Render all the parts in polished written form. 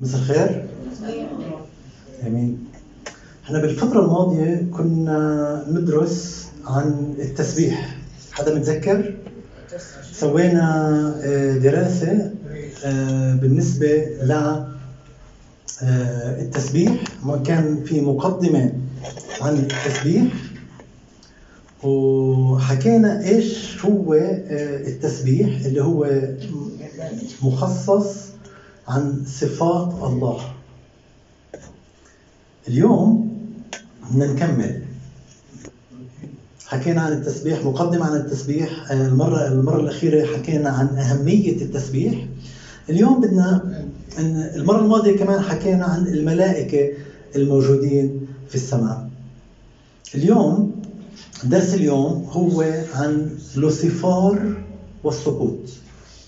مساء الخير. امين. احنا بالفتره الماضيه كنا ندرس عن التسبيح، حدا متذكر؟ سوينا دراسه بالنسبه للتسبيح، كان في مقدمه عن التسبيح وحكينا ايش هو التسبيح اللي هو مخصص عن صفات الله. اليوم بدنا نكمل. حكينا عن التسبيح، مقدمة عن التسبيح، المرة الأخيرة حكينا عن أهمية التسبيح. اليوم بدنا، المرة الماضية كمان حكينا عن الملائكة الموجودين في السماء. اليوم درس اليوم هو عن لوسيفر والسقوط.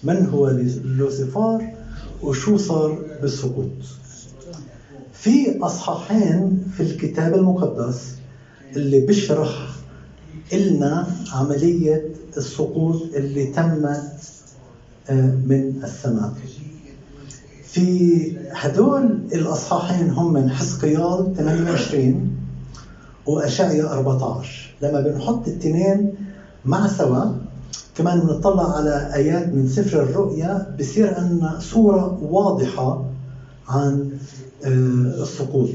من هو لوسيفر وشو صار بالسقوط؟ في أصحاحين في الكتاب المقدس اللي بشرح لنا عملية السقوط اللي تمت من السماء. في هدول الأصحاحين هم من حزقيال 28 وأشعيا 14. لما بنحط الاثنين مع سوا كمان بنطلع على آيات من سفر الرؤيا، بصير عندنا صورة واضحة عن السقوط.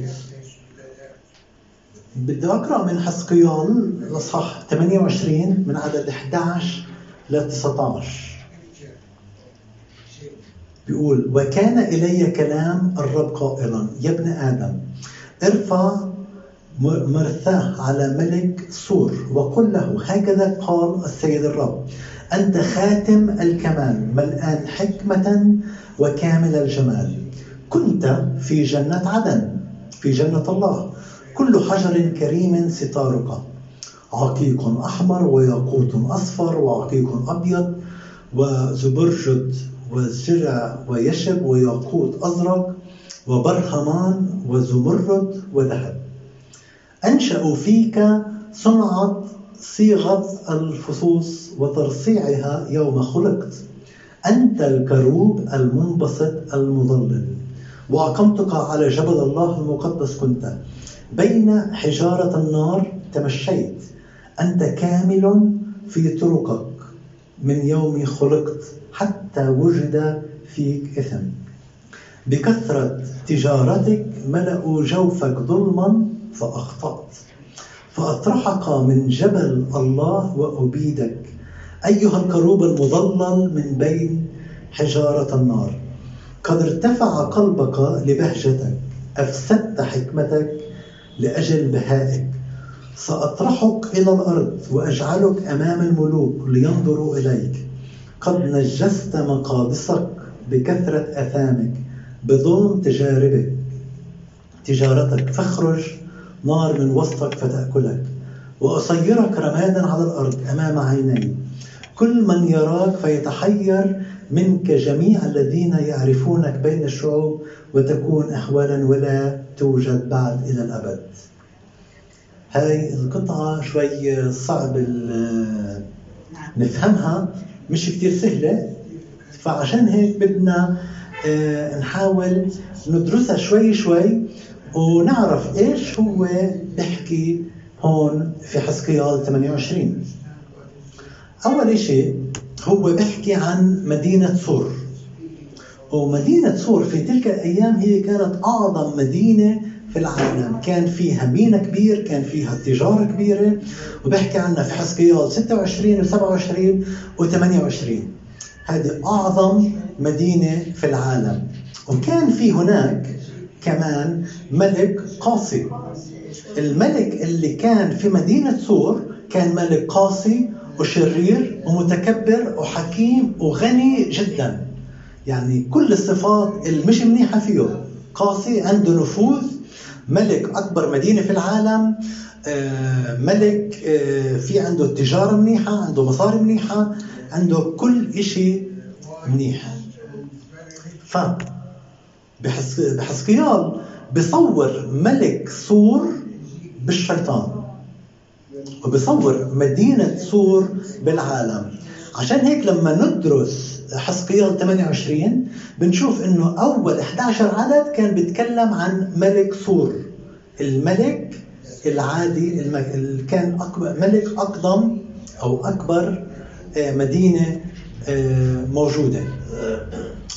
بدي أقرأ من حزقيال الأصحاح 28 من عدد 11 إلى 19. بيقول: وكان إلي كلام الرب قائلا: يا ابن آدم ارفع مرثاه على ملك صور وقل له هكذا قال السيد الرب: أنت خاتم الكمال ملآن حكمة وكامل الجمال، كنت في جنة عدن في جنة الله، كل حجر كريم ستارقة، عقيق أحمر وياقوت أصفر وعقيق أبيض وزبرجد وزرع ويشب وياقوت أزرق وبرهمان وزمرد وذهب، أنشأوا فيك صنعة صيغة الفصوص وترصيعها يوم خلقت، أنت الكروب المنبسط المظلل، وأقمتك على جبل الله المقدس، كنت بين حجارة النار تمشيت، أنت كامل في طرقك من يوم خلقت حتى وجد فيك إثم، بكثرة تجارتك ملأوا جوفك ظلما فأخطأت، فأطرحك من جبل الله وأبيدك أيها الكروب المظلل من بين حجارة النار، قد ارتفع قلبك لبهجتك، أفسدت حكمتك لأجل بهائك، سأطرحك إلى الأرض وأجعلك أمام الملوك لينظروا إليك، قد نجست مقادسك بكثرة أثامك بظلم تجارتك، فاخرج نار من وسطك فتأكلك، وأصيرك رمادا على الأرض أمام عيني، كل من يراك فيتحير منك جميع الذين يعرفونك بين الشعوب، وتكون أحوالا ولا توجد بعد إلى الأبد. هاي القطعة شوي صعب نفهمها، مش كتير سهلة، فعشان هيك بدنا نحاول ندرسها شوي شوي ونعرف إيش هو بحكي هون في حزقيال 28. أول شيء هو بحكي عن مدينة صور، ومدينة صور في تلك الأيام هي كانت أعظم مدينة في العالم، كان فيها مينا كبير، كان فيها تجارة كبيرة، وبحكي عنها في حزقيال 26 و27 و28. هذه أعظم مدينة في العالم، وكان في هناك كمان ملك قاسي. الملك اللي كان في مدينة صور كان ملك قاسي وشرير ومتكبر وحكيم وغني جدا، يعني كل الصفات اللي مش منيحة فيه. قاسي، عنده نفوذ، ملك أكبر مدينة في العالم، ملك في عنده تجارة منيحة، عنده مصاري منيحة، عنده كل إشي منيح. بحزقيال بصور ملك صور بالشيطان، وبصور مدينة صور بالعالم. عشان هيك لما ندرس حزقيال 28 بنشوف انه اول 11 عدد كان بيتكلم عن ملك صور، الملك العادي اللي كان ملك اقدم او اكبر مدينه موجوده.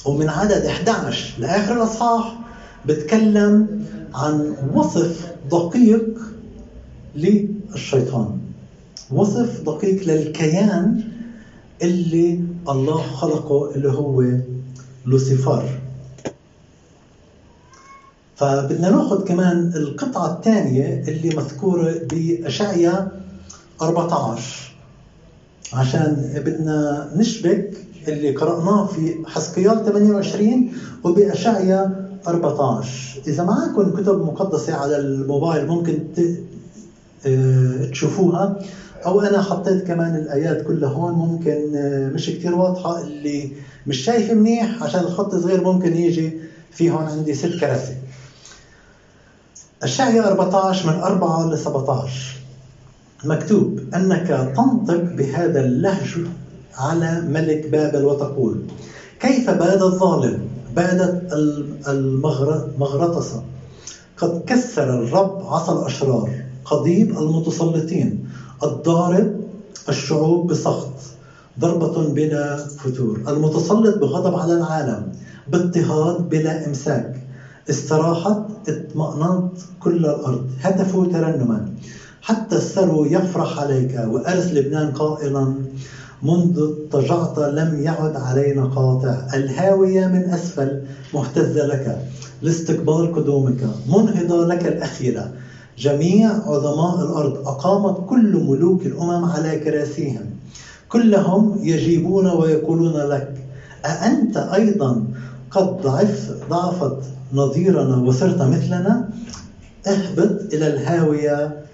ومن عدد 11 لاخر الاصحاح بتكلم عن وصف دقيق للشيطان، وصف دقيق للكيان اللي الله خلقه اللي هو لوسيفر. فبدنا ناخذ كمان القطعه الثانيه اللي مذكوره بأشعيا 14 عشان بدنا نشبك اللي قرأناه في حزقيال 28 وبأشعيا 14. إذا معاكم كتب مقدسة على الموبايل ممكن تشوفوها، أو أنا حطيت كمان الآيات كلها هون، ممكن مش كتير واضحة اللي مش شايف منيح عشان الخط صغير ممكن يجي في هون عندي 6 كراسي. أشعيا 14 من 4 ل 17 مكتوب: أنك تنطق بهذا اللهج على ملك بابل وتقول: كيف باد الظالم، بادت المغرطسة، قد كسر الرب عصا الأشرار، قضيب المتسلطين، الضارب الشعوب بسخط، ضربة بلا فتور، المتسلط بغضب على العالم، باضطهاد بلا إمساك، استراحت اطمأنت كل الأرض، هتفوا ترنما، حتى الثرو يفرح عليك، وأرس لبنان قائلا: منذ اضطجعت لم يعد علينا قاطع، الهاوية من أسفل مهتزة لك لاستكبار قدومك، منهضة لك الأخيرة، جميع عظماء الأرض أقامت كل ملوك الأمم على كراسيهم، كلهم يجيبون ويقولون لك: أأنت أيضا قد ضعفت نظيرنا وصرت مثلنا؟ اهبط إلى الهاوية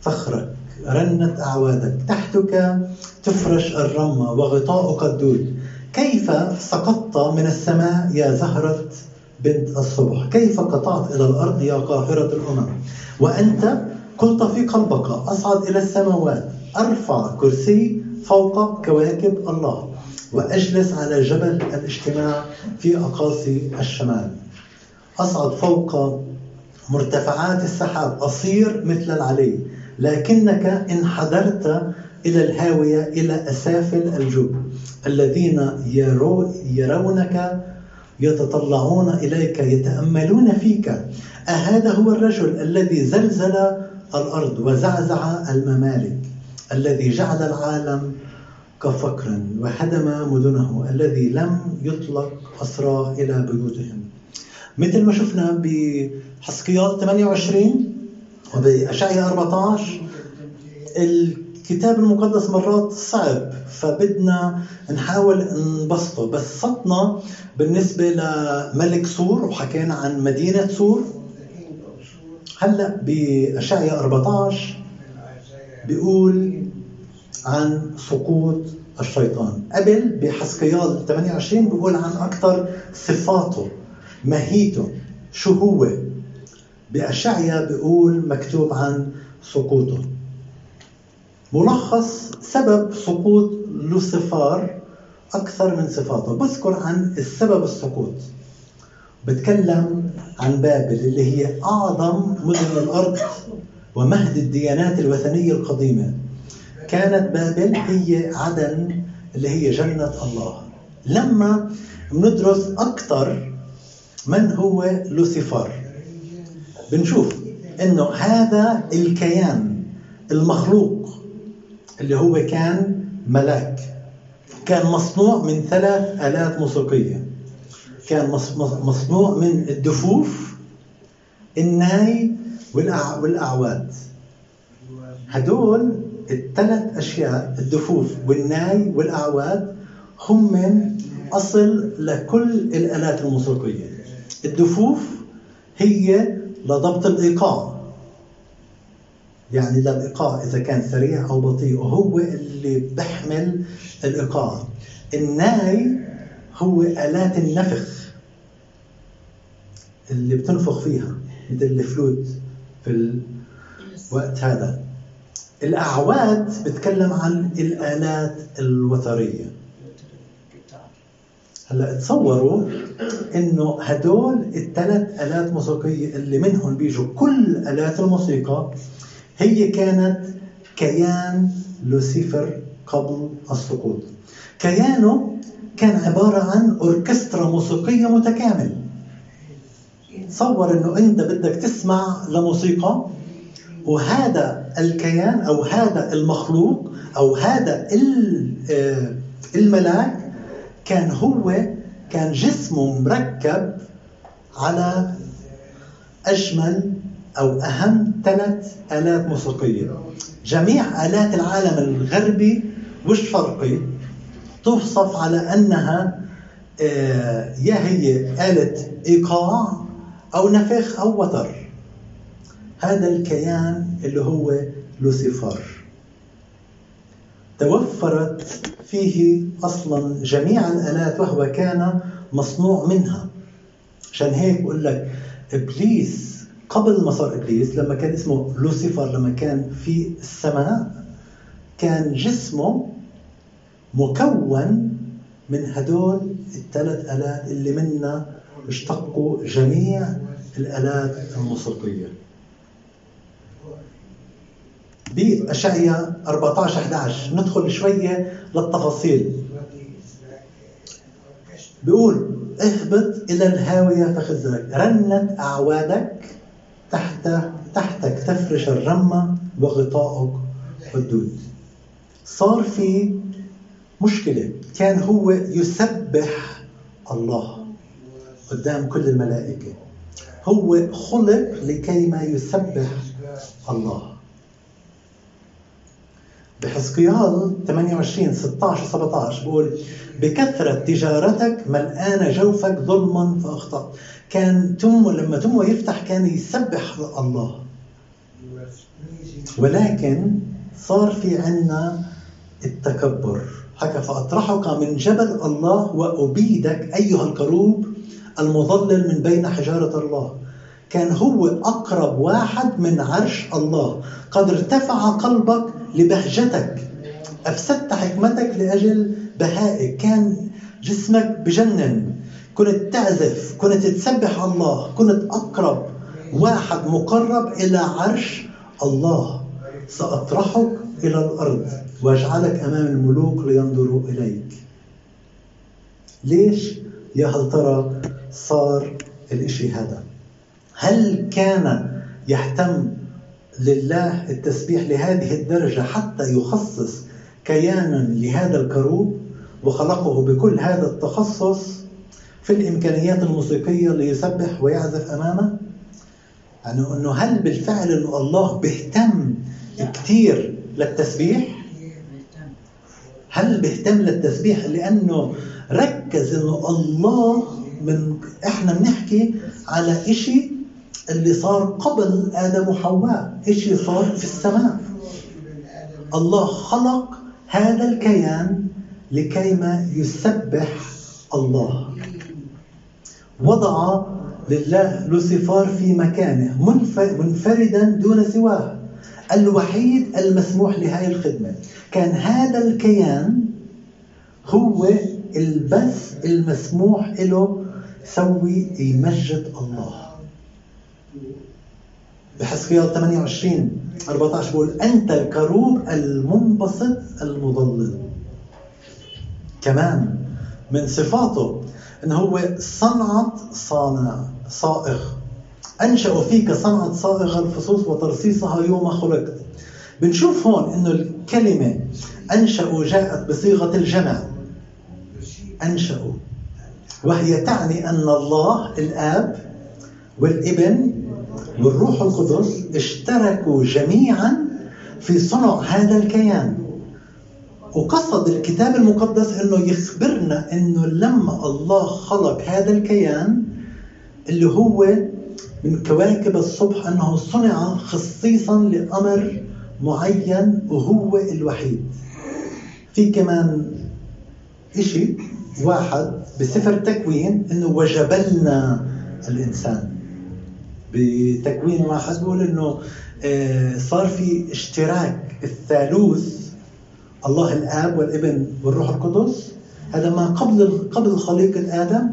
فخرك، رنت أعوادك، تحتك تفرش الرمة وغطاءك الدود. كيف سقطت من السماء يا زهرة بنت الصبح، كيف قطعت إلى الأرض يا قاهرة الأمم، وأنت قلت في قلبك: أصعد إلى السماوات، أرفع كرسي فوق كواكب الله، وأجلس على جبل الاجتماع في أقاصي الشمال، أصعد فوق مرتفعات السحاب، أصير مثل العلي، لكنك انحدرت إلى الهاوية، إلى أسافل الجب، الذين يرونك يتطلعون إليك، يتأملون فيك. أهذا هو الرجل الذي زلزل الأرض وزعزع الممالك، الذي جعل العالم كفقر وهدم مدنه، الذي لم يطلق أسراه إلى بيوتهم. مثل ما شفنا بحزقيال 28 وبأشعيا 14 الكتاب المقدس مرات صعب، فبدنا نحاول نبسطه. بسطنا بالنسبة لملك صور وحكينا عن مدينة صور. هلأ بأشعيا 14 بيقول عن سقوط الشيطان. قبل بحزقيال 28 بيقول عن أكثر صفاته، ماهيته، شو هو. بأشعيا بيقول مكتوب عن سقوطه. ملخص سبب سقوط لوسيفر أكثر من صفاته، بذكر عن السبب السقوط، بتكلم عن بابل اللي هي أعظم مدن الأرض ومهد الديانات الوثنية القديمة. كانت بابل هي عدن اللي هي جنة الله. لما ندرس أكثر من هو لوسيفر بنشوف إنه هذا الكيان المخلوق اللي هو كان ملاك، كان مصنوع من 3 آلات موسيقية، كان مصنوع من الدفوف، الناي، والأعواد. هدول ال3 أشياء، الدفوف والناي والأعواد، هم من أصل لكل الآلات الموسيقية. الدفوف هي لضبط الإيقاع، يعني للإيقاع إذا كان سريع أو بطيء، وهو اللي بحمل الإيقاع. الناي هو آلات النفخ اللي بتنفخ فيها مثل الفلوت في الوقت هذا. الأعواد بتكلم عن الآلات الوترية. هلا تصوروا إنه هدول الثلاث آلات موسيقية اللي منهم بيجوا كل آلات الموسيقى هي كانت كيان لوسيفر قبل السقوط. كيانه كان عبارة عن أوركسترا موسيقية متكامل. تصور إنه أنت بدك تسمع لموسيقى وهذا الكيان أو هذا المخلوق أو هذا الملاك كان جسمه مركب على أجمل أو أهم ثلاث آلات موسيقية. جميع آلات العالم الغربي والشرقي توصف على أنها يا هي آلة إيقاع أو نفخ أو وتر. هذا الكيان اللي هو لوسيفر توفرت فيه أصلا جميع الآلات وهو كان مصنوع منها. عشان هيك بقول لك إبليس قبل ما صار إبليس لما كان اسمه لوسيفر لما كان في السماء كان جسمه مكون من هدول الثلاث آلات اللي منا اشتقوا جميع الآلات الموسيقية. بأشعيا 14-11 ندخل شوية للتفاصيل. بيقول اهبط إلى الهاوية فخذلك، رنت أعوادك تحتك تفرش الرمة وغطائك والدود. صار في مشكلة، كان هو يسبح الله قدام كل الملائكة. هو خلق لكي ما يسبح الله. بحزقيال 28-16-17 بقول بكثرة تجارتك ملآن جوفك ظلما فأخطأ. كان لما تمو يفتح كان يسبح الله، ولكن صار في عنا التكبر. حكى فأطرحك من جبل الله وأبيدك أيها الكروب المضلل من بين حجارة الله. كان هو أقرب واحد من عرش الله. قد ارتفع قلبك لبهجتك، أفسدت حكمتك لأجل بهائك. كان جسمك بجنن، كنت تعزف، كنت تسبح الله، كنت أقرب واحد مقرب إلى عرش الله. سأطرحك إلى الأرض وأجعلك أمام الملوك لينظروا إليك. ليش يا هل ترى صار الإشي هذا؟ هل كان يهتم لله التسبيح لهذه الدرجة حتى يخصص كيانا لهذا الكروب وخلقه بكل هذا التخصص في الإمكانيات الموسيقية ليسبح ويعزف أمامه؟ يعني أنه هل بالفعل أنه الله بيهتم كتير للتسبيح؟ هل بيهتم للتسبيح لأنه ركز أنه الله إحنا بنحكي على إشي اللي صار قبل آدم وحواء، إشي صار في السماء. الله خلق هذا الكيان لكي ما يسبح الله. وضع لله لوسيفر في مكانه منفردا دون سواه، الوحيد المسموح لهذه الخدمة. كان هذا الكيان هو البس المسموح له سوي يمجد الله. بحزقيال 28-14 بقول أنت الكروب المنبسط المضلل. كمان من صفاته أنه هو صانع صائغ. أنشأ فيك صنعة صائغ الفصوص وترصيصها يوم خلقت. بنشوف هون أنه الكلمة أنشأ جاءت بصيغة الجمع، أنشأوا، وهي تعني أن الله الآب والابن والروح القدس اشتركوا جميعا في صنع هذا الكيان. وقصد الكتاب المقدس انه يخبرنا انه لما الله خلق هذا الكيان اللي هو من كواكب الصبح انه صنع خصيصا لامر معين وهو الوحيد. في كمان اشي واحد بسفر تكوين انه وجبلنا الانسان بتكوين ما حسبه، لأنه صار في اشتراك الثالوث الله الآب والابن والروح القدس. هذا ما قبل خليقة آدم،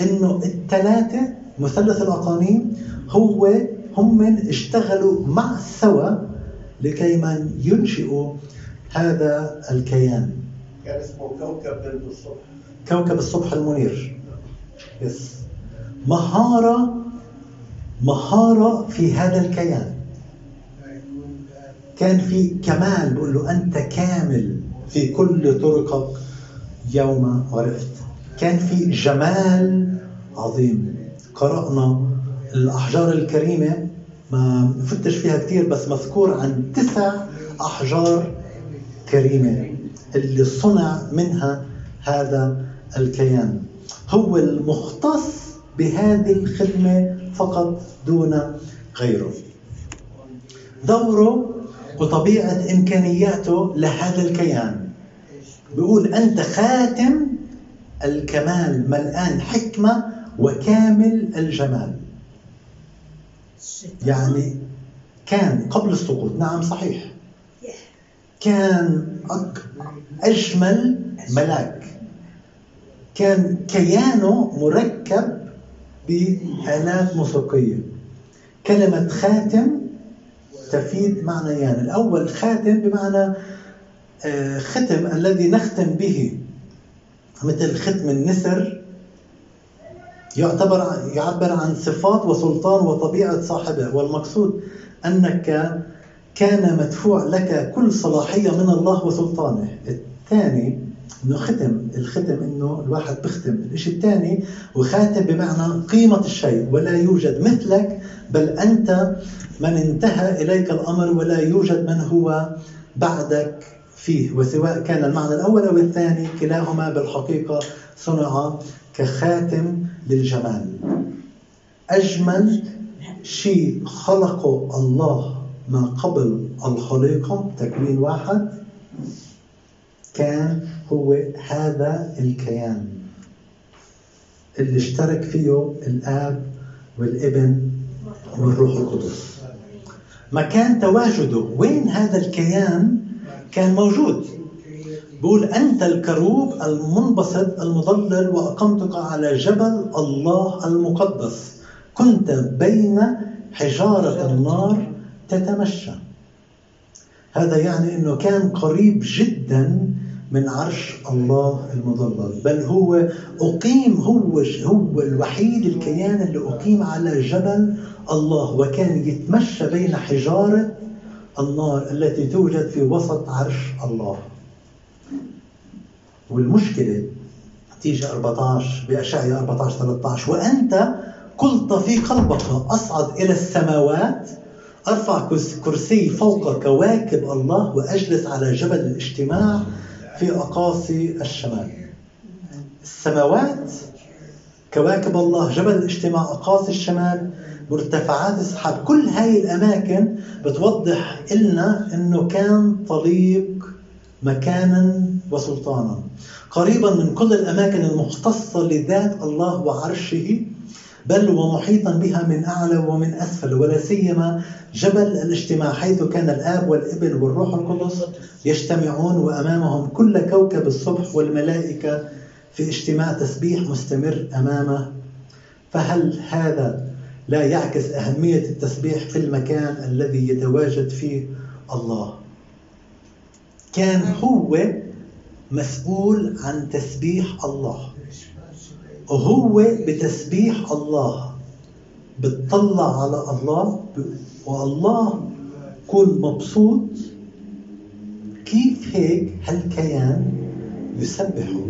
إنه الثلاثة مثلث الأقانيم هم من اشتغلوا مع سوا لكي من ينشئوا هذا الكيان. كان اسمه كوكب الصبح، كوكب الصبح المنير. يس. مهارة في هذا الكيان. كان في كمال، بقول له أنت كامل في كل طرقك يوم عرفت. كان في جمال عظيم. قرأنا الأحجار الكريمة، ما فتش فيها كتير، بس مذكور عن 9 أحجار كريمة اللي صنع منها هذا الكيان. هو المختص بهذه الخدمة فقط دون غيره. دوره وطبيعة إمكانياته لهذا الكيان. بيقول أنت خاتم الكمال ملآن حكمة وكامل الجمال. يعني كان قبل السقوط، نعم صحيح، كان أجمل ملاك. كان كيانه مركب بآلات موسيقية. كلمة خاتم تفيد معنيان. الأول خاتم بمعنى ختم، الذي نختم به، مثل ختم النسر، يعبر عن صفات وسلطان وطبيعة صاحبه. والمقصود أنك كان مدفوع لك كل صلاحية من الله وسلطانه. الثاني إنه الختم إنه الواحد بختم الإشي. الثاني وخاتم بمعنى قيمة الشيء، ولا يوجد مثلك، بل أنت من انتهى إليك الأمر ولا يوجد من هو بعدك فيه. وسواء كان المعنى الأول أو الثاني، كلاهما بالحقيقة صنع كخاتم للجمال. أجمل شيء خلقه الله ما قبل الخليقة، تكوين 1، كان هو هذا الكيان اللي اشترك فيه الآب والابن والروح القدس. مكان تواجده، وين هذا الكيان كان موجود؟ بقول أنت الكروب المنبسط المضلل وأقمتك على جبل الله المقدس، كنت بين حجارة النار تتمشى. هذا يعني أنه كان قريب جدا من عرش الله المضلل، بل هو أقيم، هو الوحيد الكيان اللي أقيم على جبل الله، وكان يتمشى بين حجارة النار التي توجد في وسط عرش الله. والمشكلة تيجي 14 بأشعيا 14-13، وأنت قلت في قلبك أصعد إلى السماوات، أرفع كرسي فوق كواكب الله، وأجلس على جبل الاجتماع في أقاصي الشمال. السماوات كواكب الله، جبل الاجتماع أقاصي الشمال، مرتفعات السحاب، كل هاي الأماكن بتوضح لنا أنه كان طليق مكانا وسلطانا، قريبا من كل الأماكن المختصة لذات الله وعرشه، بل ومحيطا بها من أعلى ومن أسفل، ولا سيما جبل الاجتماع حيث كان الآب والابن والروح القدس يجتمعون، وأمامهم كل كوكب الصبح والملائكة في اجتماع تسبيح مستمر أمامه. فهل هذا لا يعكس أهمية التسبيح في المكان الذي يتواجد فيه الله؟ كان هو مسؤول عن تسبيح الله، وهو بتسبيح الله بتطلع على الله، والله كون مبسوط كيف هيك هالكيان يسبحه.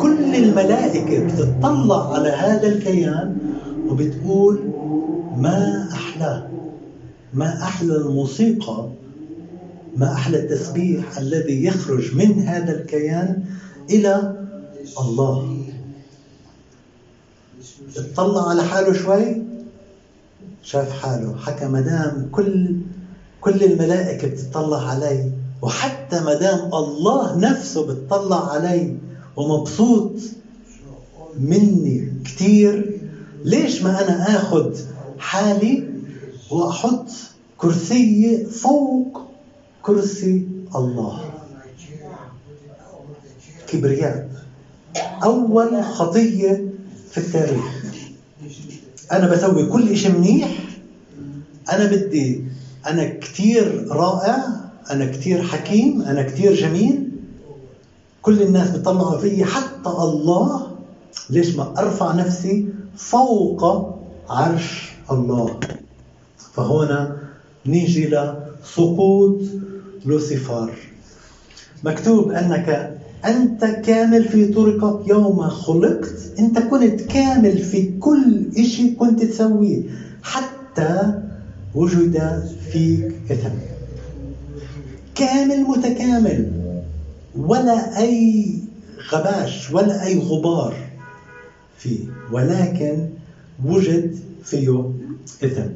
كل الملائكة بتطلع على هذا الكيان وبتقول ما أحلى، ما أحلى الموسيقى، ما أحلى التسبيح الذي يخرج من هذا الكيان إلى الله. اطلع على حاله شوي، شاف حاله، حكى مدام كل الملائكة بتطلع علي، وحتى مدام الله نفسه بتطلع علي ومبسوط مني كتير، ليش ما أنا آخذ حالي وأحط كرسي فوق كرسي الله. كبرياء، أول خطية في التاريخ. أنا بسوي كل شيء منيح، أنا بدي، أنا كتير رائع، أنا كتير حكيم، أنا كتير جميل، كل الناس بتطلعوا فيي حتى الله. ليش ما أرفع نفسي فوق عرش الله؟ فهنا نيجي لسقوط لوسيفر. مكتوب أنك أنت كامل في طرقك يوم خلقت. أنت كنت كامل في كل إشي كنت تسويه حتى وجد فيك إثم. كامل متكامل، ولا أي غباش ولا أي غبار فيه، ولكن وجد فيه إثم.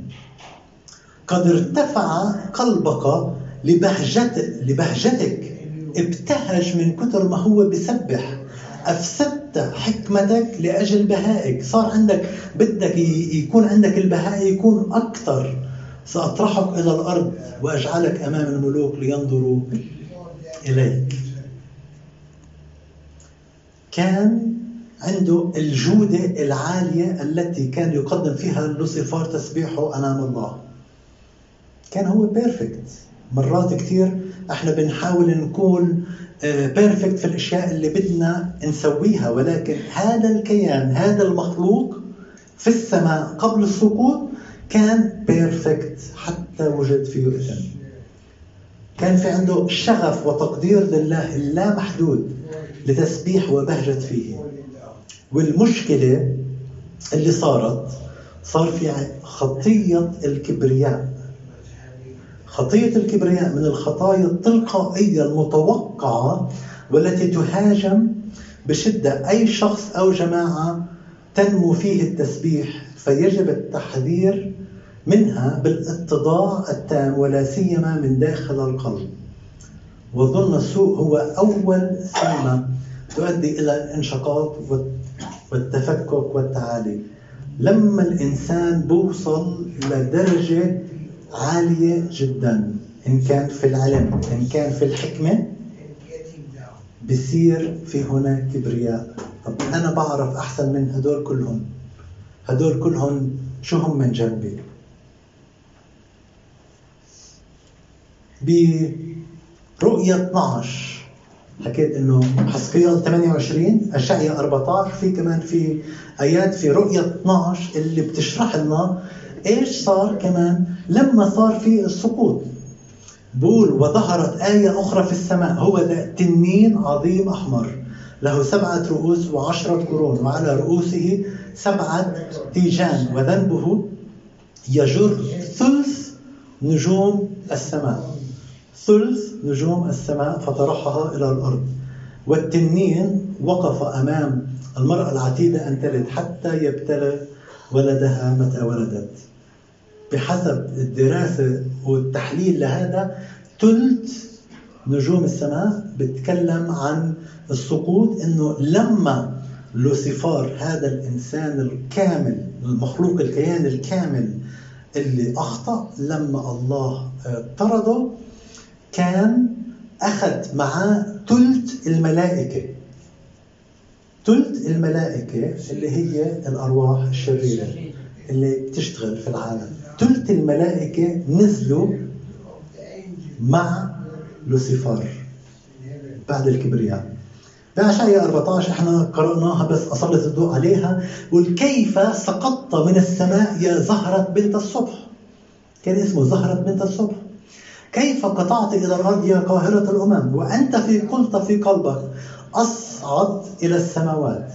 قد ارتفع قلبك لبهجتك، ابتهج من كتر ما هو بسبح. أفسدت حكمتك لأجل بهائك. صار عندك، بدك يكون عندك البهاء يكون أكثر. سأطرحك إلى الأرض وأجعلك أمام الملوك لينظروا إليك. كان عنده الجودة العالية التي كان يقدم فيها لوسيفر تسبيحه أمام الله. كان هو بيرفكت. مرات كثير احنا بنحاول نكون بيرفكت في الاشياء اللي بدنا نسويها، ولكن هذا الكيان، هذا المخلوق في السماء قبل السقوط كان بيرفكت حتى وجد فيه إثم. كان في عنده شغف وتقدير لله اللا محدود لتسبيح وبهجة فيه. والمشكلة اللي صار في خطية الكبرياء. خطية الكبرياء من الخطايا التلقائية المتوقعة والتي تهاجم بشدة أي شخص أو جماعة تنمو فيه التسبيح، فيجب التحذير منها بالاتضاع التام، ولا سيما من داخل القلب. وظن السوء هو أول سمة تؤدي إلى الانشقاق والتفكك والتعالي. لما الإنسان بوصل لدرجة عالية جدا، إن كان في العلم إن كان في الحكمة، بصير في هناك كبرياء. طب أنا بعرف أحسن من هدول كلهم، هدول كلهم شو هم من جنبي؟ برؤية 12 حكيت إنه حزقيال 28، أشعيا 14، في كمان في آيات في رؤية 12 اللي بتشرح لنا إيش صار كمان لما صار في السقوط. بقول وظهرت آية أخرى في السماء، هو ذا تنين عظيم أحمر له 7 رؤوس و10 قرون، وعلى رؤوسه 7 تيجان، وذنبه يجر ثلث نجوم السماء، ثلث نجوم السماء، فطرحها إلى الأرض. والتنين وقف أمام المرأة العتيدة أن تلد حتى يبتلغ ولدها متى ولدت. بحسب الدراسة والتحليل لهذا، ثلث نجوم السماء بتكلم عن السقوط. إنه لما لوسيفر هذا الإنسان الكامل، المخلوق الكيان الكامل اللي أخطأ، لما الله طرده كان أخذ معاه ثلث الملائكة اللي هي الأرواح الشريرة اللي بتشتغل في العالم. ثلث الملائكة نزلوا مع لوسيفر بعد الكبرياء. بأشعيا 14 احنا قرأناها، بس أسلط الضوء عليها. والكيف سقطت من السماء يا زهرة بنت الصبح، كان اسمه زهرة بنت الصبح، كيف قطعت إلى الأرض يا قاهرة الأمم، وأنت في قلت في قلبك أصعد إلى السماوات.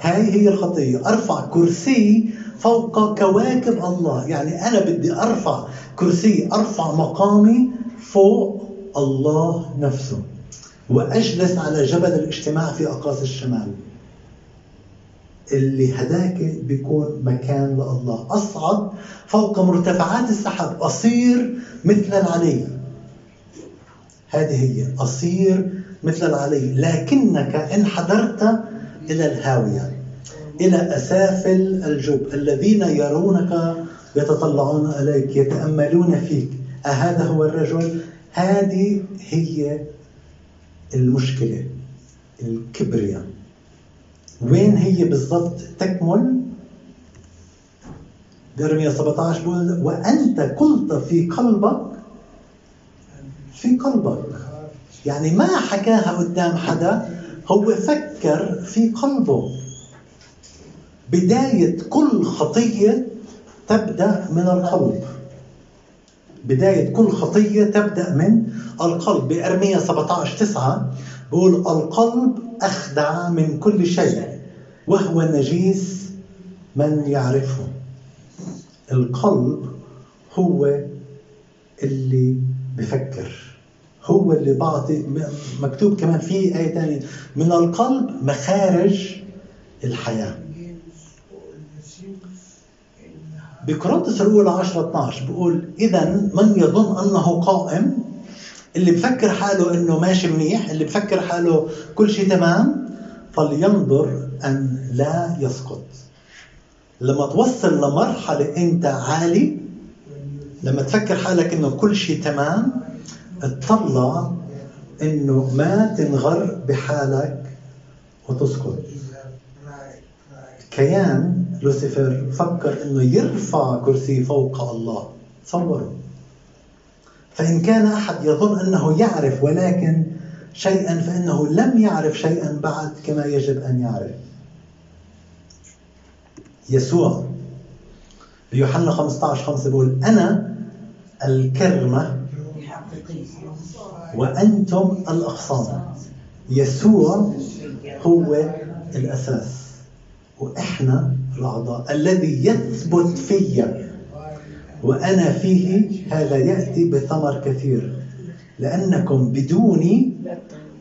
هاي هي الخطية، أرفع كرسي فوق كواكب الله. يعني أنا بدي أرفع كرسي، أرفع مقامي فوق الله نفسه، وأجلس على جبل الاجتماع في أقاصي الشمال. اللي هداك بيكون مكان لله. أصعد فوق مرتفعات السحاب، أصير مثل العلي. هذه هي، أصير مثل العلي، لكنك انحدرت إلى الهاوية. إلى أسافل الجب، الذين يرونك يتطلعون إليك يتأملون فيك، أهذا هو الرجل؟ هذه هي المشكلة، الكبرياء. وين هي بالضبط تكمل؟ برمية 17 بقول وأنت قلت في قلبك، في قلبك يعني ما حكاها قدام حدا، هو فكر في قلبه. بداية كل خطية تبدأ من القلب، بداية كل خطية تبدأ من القلب. بإرميا 17:9 بقول القلب أخدع من كل شيء وهو نجيس من يعرفه. القلب هو اللي بفكر، هو اللي بعطي. مكتوب كمان في آية تانية من القلب مخارج الحياة. بكورنثوس الأولى 10:12 بقول إذن من يظن أنه قائم، اللي بفكر حاله أنه ماشي منيح، اللي بفكر حاله كل شيء تمام، فلينظر أن لا يسقط. لما توصل لمرحلة أنت عالي، لما تفكر حالك أنه كل شيء تمام، اطلع أنه ما تنغر بحالك وتسقط. كيان لوسيفر فكر أنه يرفع كرسي فوق الله، تصوروا. فإن كان أحد يظن أنه يعرف ولكن شيئا فإنه لم يعرف شيئا بعد كما يجب أن يعرف. يسوع بيوحنا 15:5 بيقول أنا الكرمة وأنتم الأغصان. يسوع هو الأساس وإحنا الأعضاء. الذي يثبت فيا وأنا فيه هذا يأتي بثمر كثير، لأنكم بدوني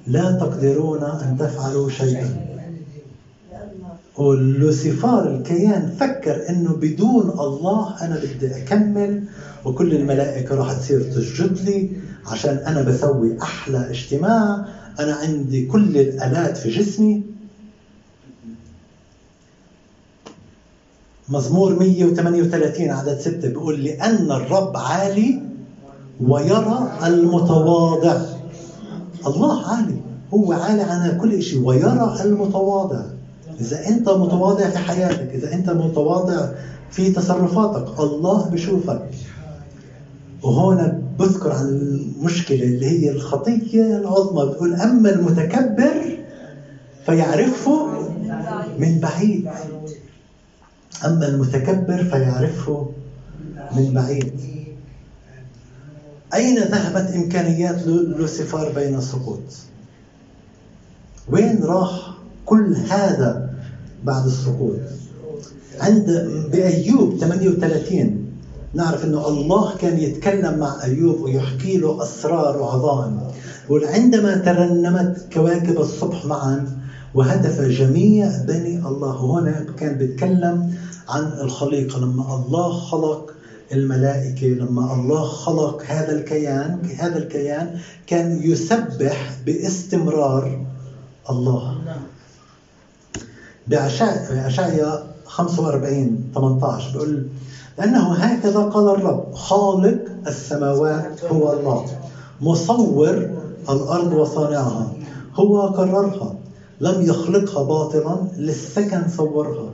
لا تقدرون أن تفعلوا شيئا. واللوسيفر الكيان فكر أنه بدون الله أنا بدي أكمل، وكل الملائكة راح تصير تسجد لي عشان أنا بسوي أحلى اجتماع، أنا عندي كل الآلات في جسمي. مزمور 138:6 بيقول لأن الرب عالي ويرى المتواضع. الله عالي، هو عالي على كل شيء ويرى المتواضع. إذا أنت متواضع في حياتك، إذا أنت متواضع في تصرفاتك، الله بشوفك. وهنا بذكر عن المشكلة اللي هي الخطية العظمى، بتقول أما المتكبر فيعرفه من بعيد، أما المتكبر فيعرفه من بعيد. أين ذهبت إمكانيات لوسيفر بين السقوط؟ وين راح كل هذا بعد السقوط؟ عند بأيوب 38 نعرف أنه الله كان يتكلم مع أيوب ويحكي له أسرار وعظائم. يقول عندما ترنمت كواكب الصبح معا وهتف جميع بني الله. هنا كان بيتكلم عن الخليقة، لما الله خلق الملائكة، لما الله خلق هذا الكيان، هذا الكيان كان يسبح باستمرار الله. بأشعيا 45:18 بيقول لأنه هكذا قال الرب خالق السماوات هو الله، مصور الأرض وصانعها، هو قررها لم يخلقها باطلا للسكن صورها.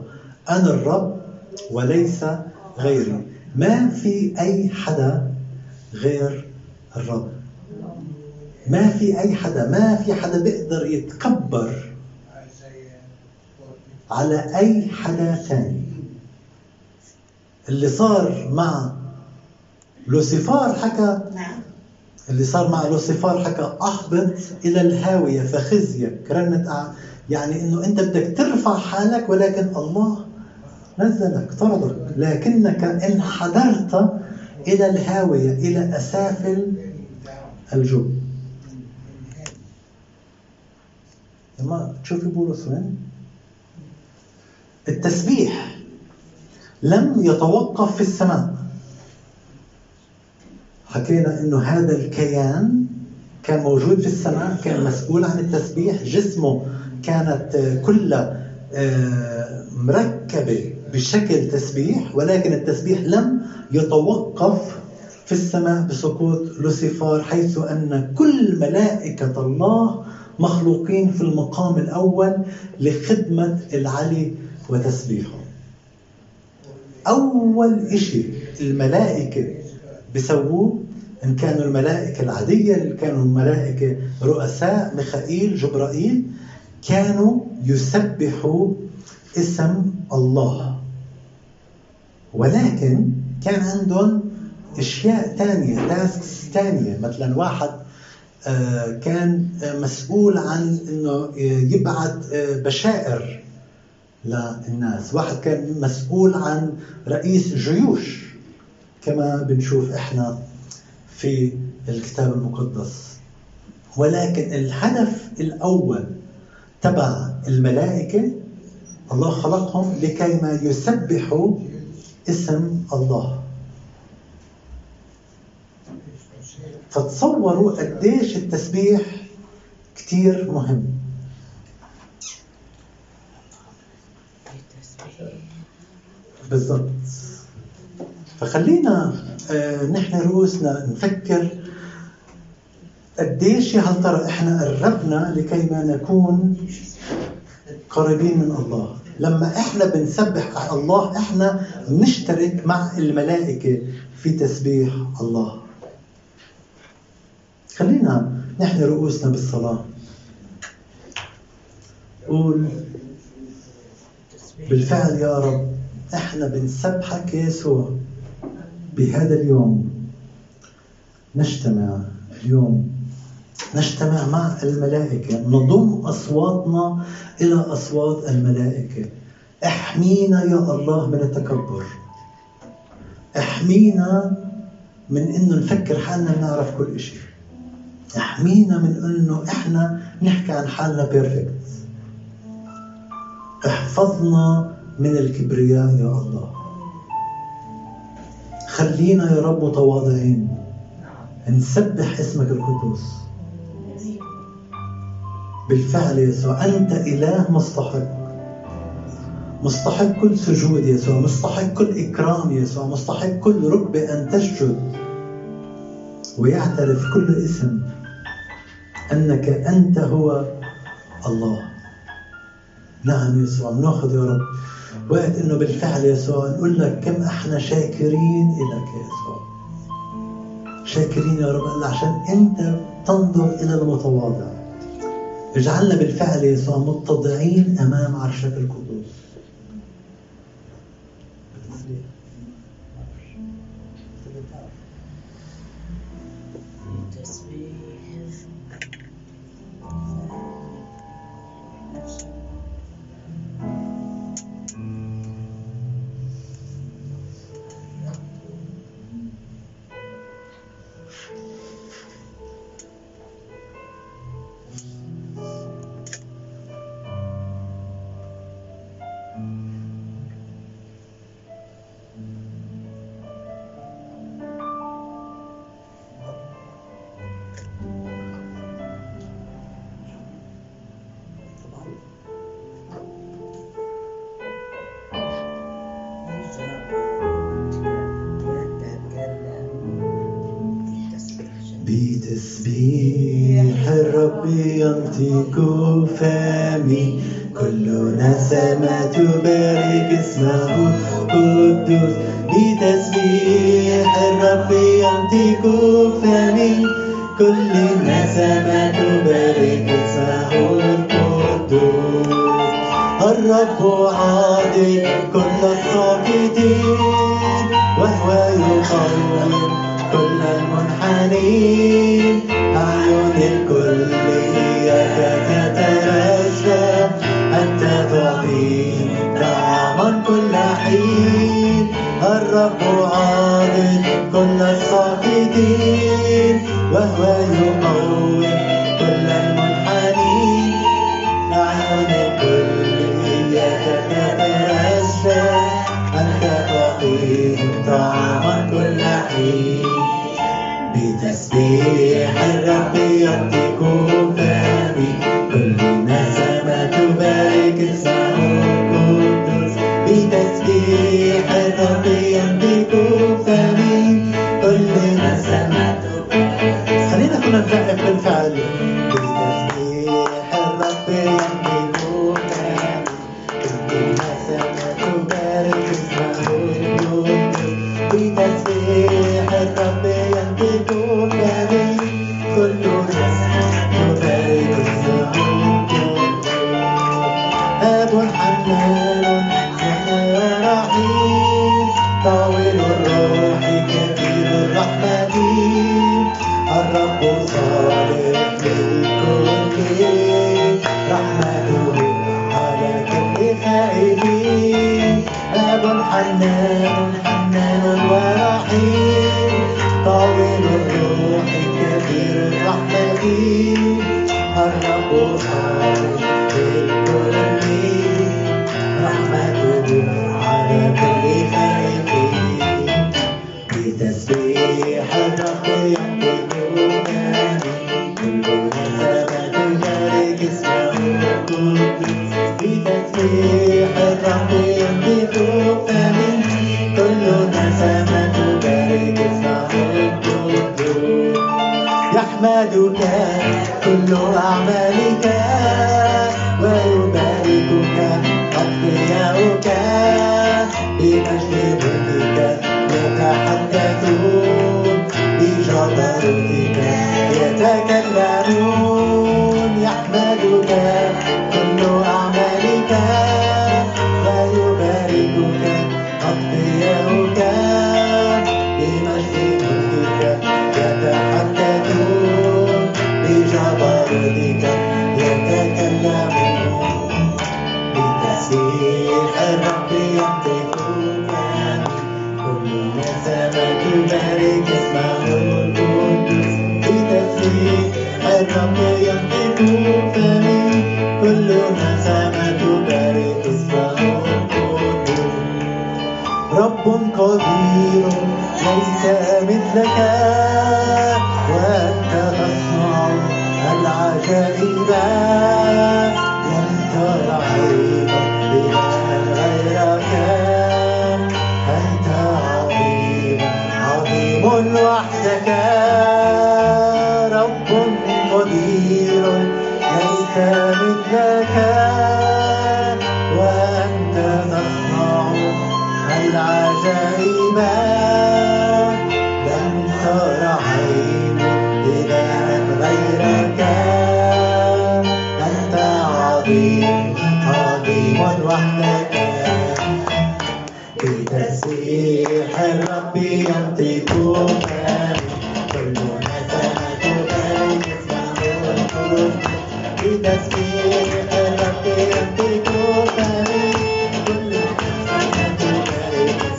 أنا الرب وليس غيري، ما في أي حدا غير الرب، ما في أي حدا، ما في حدا بيقدر يتكبر على أي حدا ثاني. اللي صار مع لوسيفر حكى، اللي صار مع لوسيفر حكى أحبط إلى الهاوية فخزيك رنت، يعني إنه أنت بدك ترفع حالك ولكن الله نزلك، طردك. لكنك انحدرت إلى الهاوية، إلى أسافل الجب. لما تشوفي بولس وين؟ التسبيح لم يتوقف في السماء. حكينا إنه هذا الكيان كان موجود في السماء، كان مسؤول عن التسبيح، جسمه كانت كلها مركبة بشكل تسبيح، ولكن التسبيح لم يتوقف في السماء بسقوط لوسيفر، حيث أن كل ملائكة الله مخلوقين في المقام الأول لخدمة العلي وتسبيحه. أول إشي الملائكة بيسووه، إن كانوا الملائكة العادية إن كانوا الملائكة رؤساء ميخائيل جبرائيل، كانوا يسبحوا اسم الله، ولكن كان عندهم اشياء تانية، تاسكس تانية. مثلا واحد كان مسؤول عن انه يبعث بشائر للناس، واحد كان مسؤول عن رئيس جيوش كما بنشوف احنا في الكتاب المقدس. ولكن الهدف الاول تبع الملائكة الله خلقهم لكي ما يسبحوا اسم الله. فتصوروا قديش التسبيح كتير مهم. بالضبط. فخلينا نحن رؤوسنا نفكر قديش هل ترى احنا قربنا لكي ما نكون قريبين من الله. لما احنا بنسبح الله احنا بنشترك مع الملائكة في تسبيح الله. خلينا نحن رؤوسنا بالصلاة، قول بالفعل يا رب احنا بنسبحك يسوع بهذا اليوم. نجتمع اليوم، نجتمع مع الملائكة، نضم أصواتنا إلى أصوات الملائكة. احمينا يا الله من التكبر، احمينا من إنه نفكر حالنا نعرف كل إشي، احمينا من إنه إحنا نحكي عن حالنا بيرفكت، احفظنا من الكبرياء يا الله. خلينا يا رب متواضعين نسبح اسمك القدوس. بالفعل يسوع أنت إله مستحق، مستحق كل سجود يسوع، مستحق كل إكرام يسوع، مستحق كل ركبة أن تسجد، ويعترف كل اسم أنك أنت هو الله. نعم يسوع، نأخذ يا رب وقت إنه بالفعل يسوع نقول لك كم إحنا شاكرين إلك يا يسوع. شاكرين يا رب عشان أنت تنظر إلى المتواضع. اجعلنا بالفعل يسوع متضعين أمام عرشك القدوس. بتسبيح الرب ينطق فمي، كل نسمة تبارك اسمه قدوس. بتسبيح الرب ينطق فمي، كل نسمة تبارك اسمه قدوس. الرب عادل كل الصاغدين، وهو يقوم كل المنحنين. أعين الكل إياك تترجى، أنت تعطي طعاما كل حين. الرب عادل كل الصاغدين، وهو يقوم كل المنحنين. أعين الكل إياك تترجى، أنت تعطي طعاما كل حين. بتسبيح الرب ينطق فمي، كل نسمة تبارك اسمه. تقيا بكفري كل ما سمعته. خلينا كنا نرقب بالفعل بتسبيح الرب يمجدوك كل ما سمعته بارك اسمه القدوس بتسبيح الرب يمجدوك كل ما سمعته بارك اسمه القدوس أب حنان طاول الروح كثير الرحمة الرب صالح للكل رحمته على كل خائفين أب حنان حنان ورحيم طاول الروح كثير الرحمة الرب صالح للكل رحمته على كل خائفين بتسبيح الرب يمجدونني كلنا سبح الملك اسمه القدوس بتسبيح الرب يمجدونني كلنا سبح الملك اسمه القدوس يحمدك كل أعمالك ويباركك أتقياؤك بمجد ملكك يتحدثون بجبروتك يتكلمون يحمدك كل أعمالك ويباركك أتقياؤك بمجد ملكك يتحدثون بجبروتك يتكلمون بتسبيح الرب يمجدونك سمعت بارك اسمه القدوس بتسبيح الرب يمجدوك كلنا سمعت بارك اسمه القدوس رب قدير ليس مثلك وأنت تصنع العجائب لم تر عيبا بأحد غيرك عظيم وحدك رب قدير ليس مثلك وأنت تصنع العجائب لم تر عين إلها غيرك أنت عظيم عظيم وحدك بتسبيح الرب ينطقون كلنا سمعت بارك اسمه القدوس بتسبيح الرب ينطقون كلنا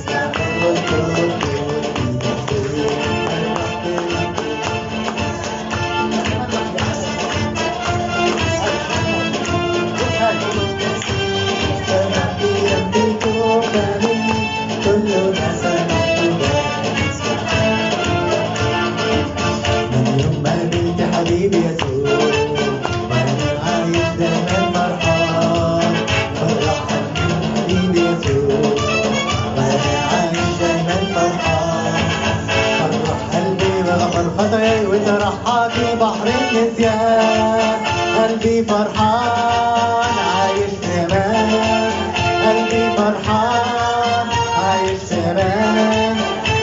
سمعت بارك اسمه القدوس بتسبيح الرب ينطقون وترحى في بحر النسيان قلبي فرحان عايش زمان قلبي فرحان عايش زمان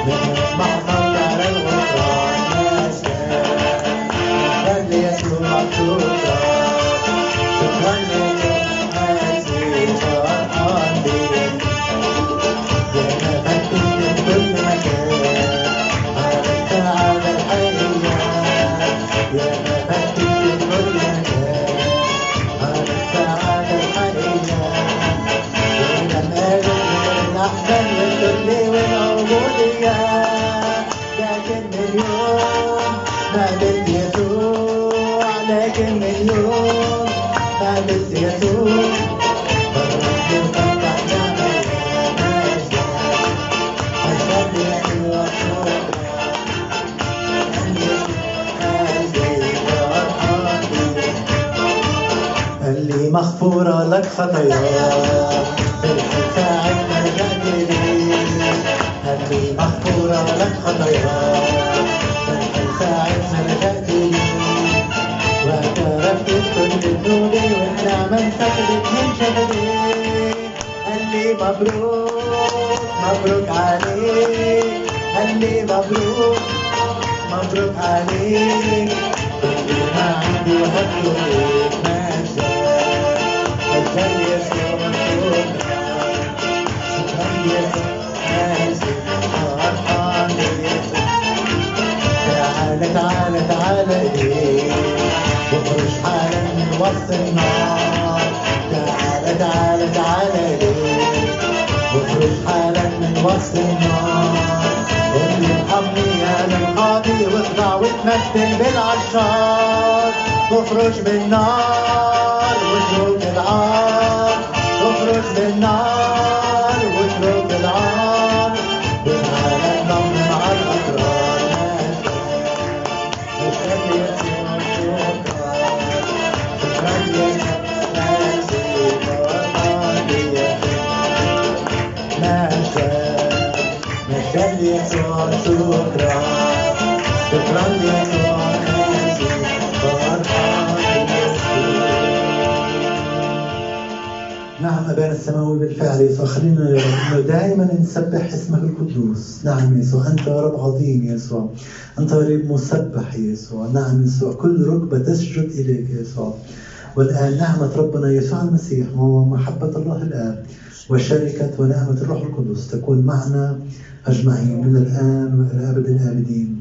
من محضر على الغفران نسيان خلي يسوع شكرا شكرا لك المسيح فرحان بيك زي ما كنت كل مكان لكن اليوم قابلت يسوع لكن اليوم قابلت يسوع فرحت وفرحت نعمة يا مجدك حسبت يسوع شكرا قلبي فرحان بيك قال لي مغفورة لك خطاياك في الحساعد مجدني لن خطاياها من حيث عدنا لتأتي وتركت كل النور ونعمة فقدت من جبلي. قال لي مبروك مبروك عليك، قال لي مبروك مبروك عليك، كل ما عندي وهديك ما انساك تعالى تعالى إيه وخرج حالا من وسط النار. تعالى تعالى تعالى إيه وخرج حالا من وسط النار. قل ارحمني يا للقاضي واخضع وتمثل بالعشار. واخرج بالنار واترك العار، واخرج بالنار واترك العار. تعالى نضم على الأطراف يسوع شكرا شكرا يسوع حاسي فرحان يسوع. نعم أبانا السماوي بالفعل يسوع، خلينا دائما نسبح اسمك القدوس. نعم يسوع أنت رب عظيم، يسوع أنت رب مسبح، يسوع نعم يسوع كل ركبة تسجد إليك يسوع. والآن نعمة ربنا يسوع المسيح ومحبة الله الآب وشركة ونعمة الروح القدس تكون معنا أجمعين من الآن وإلى أبد الآبدين.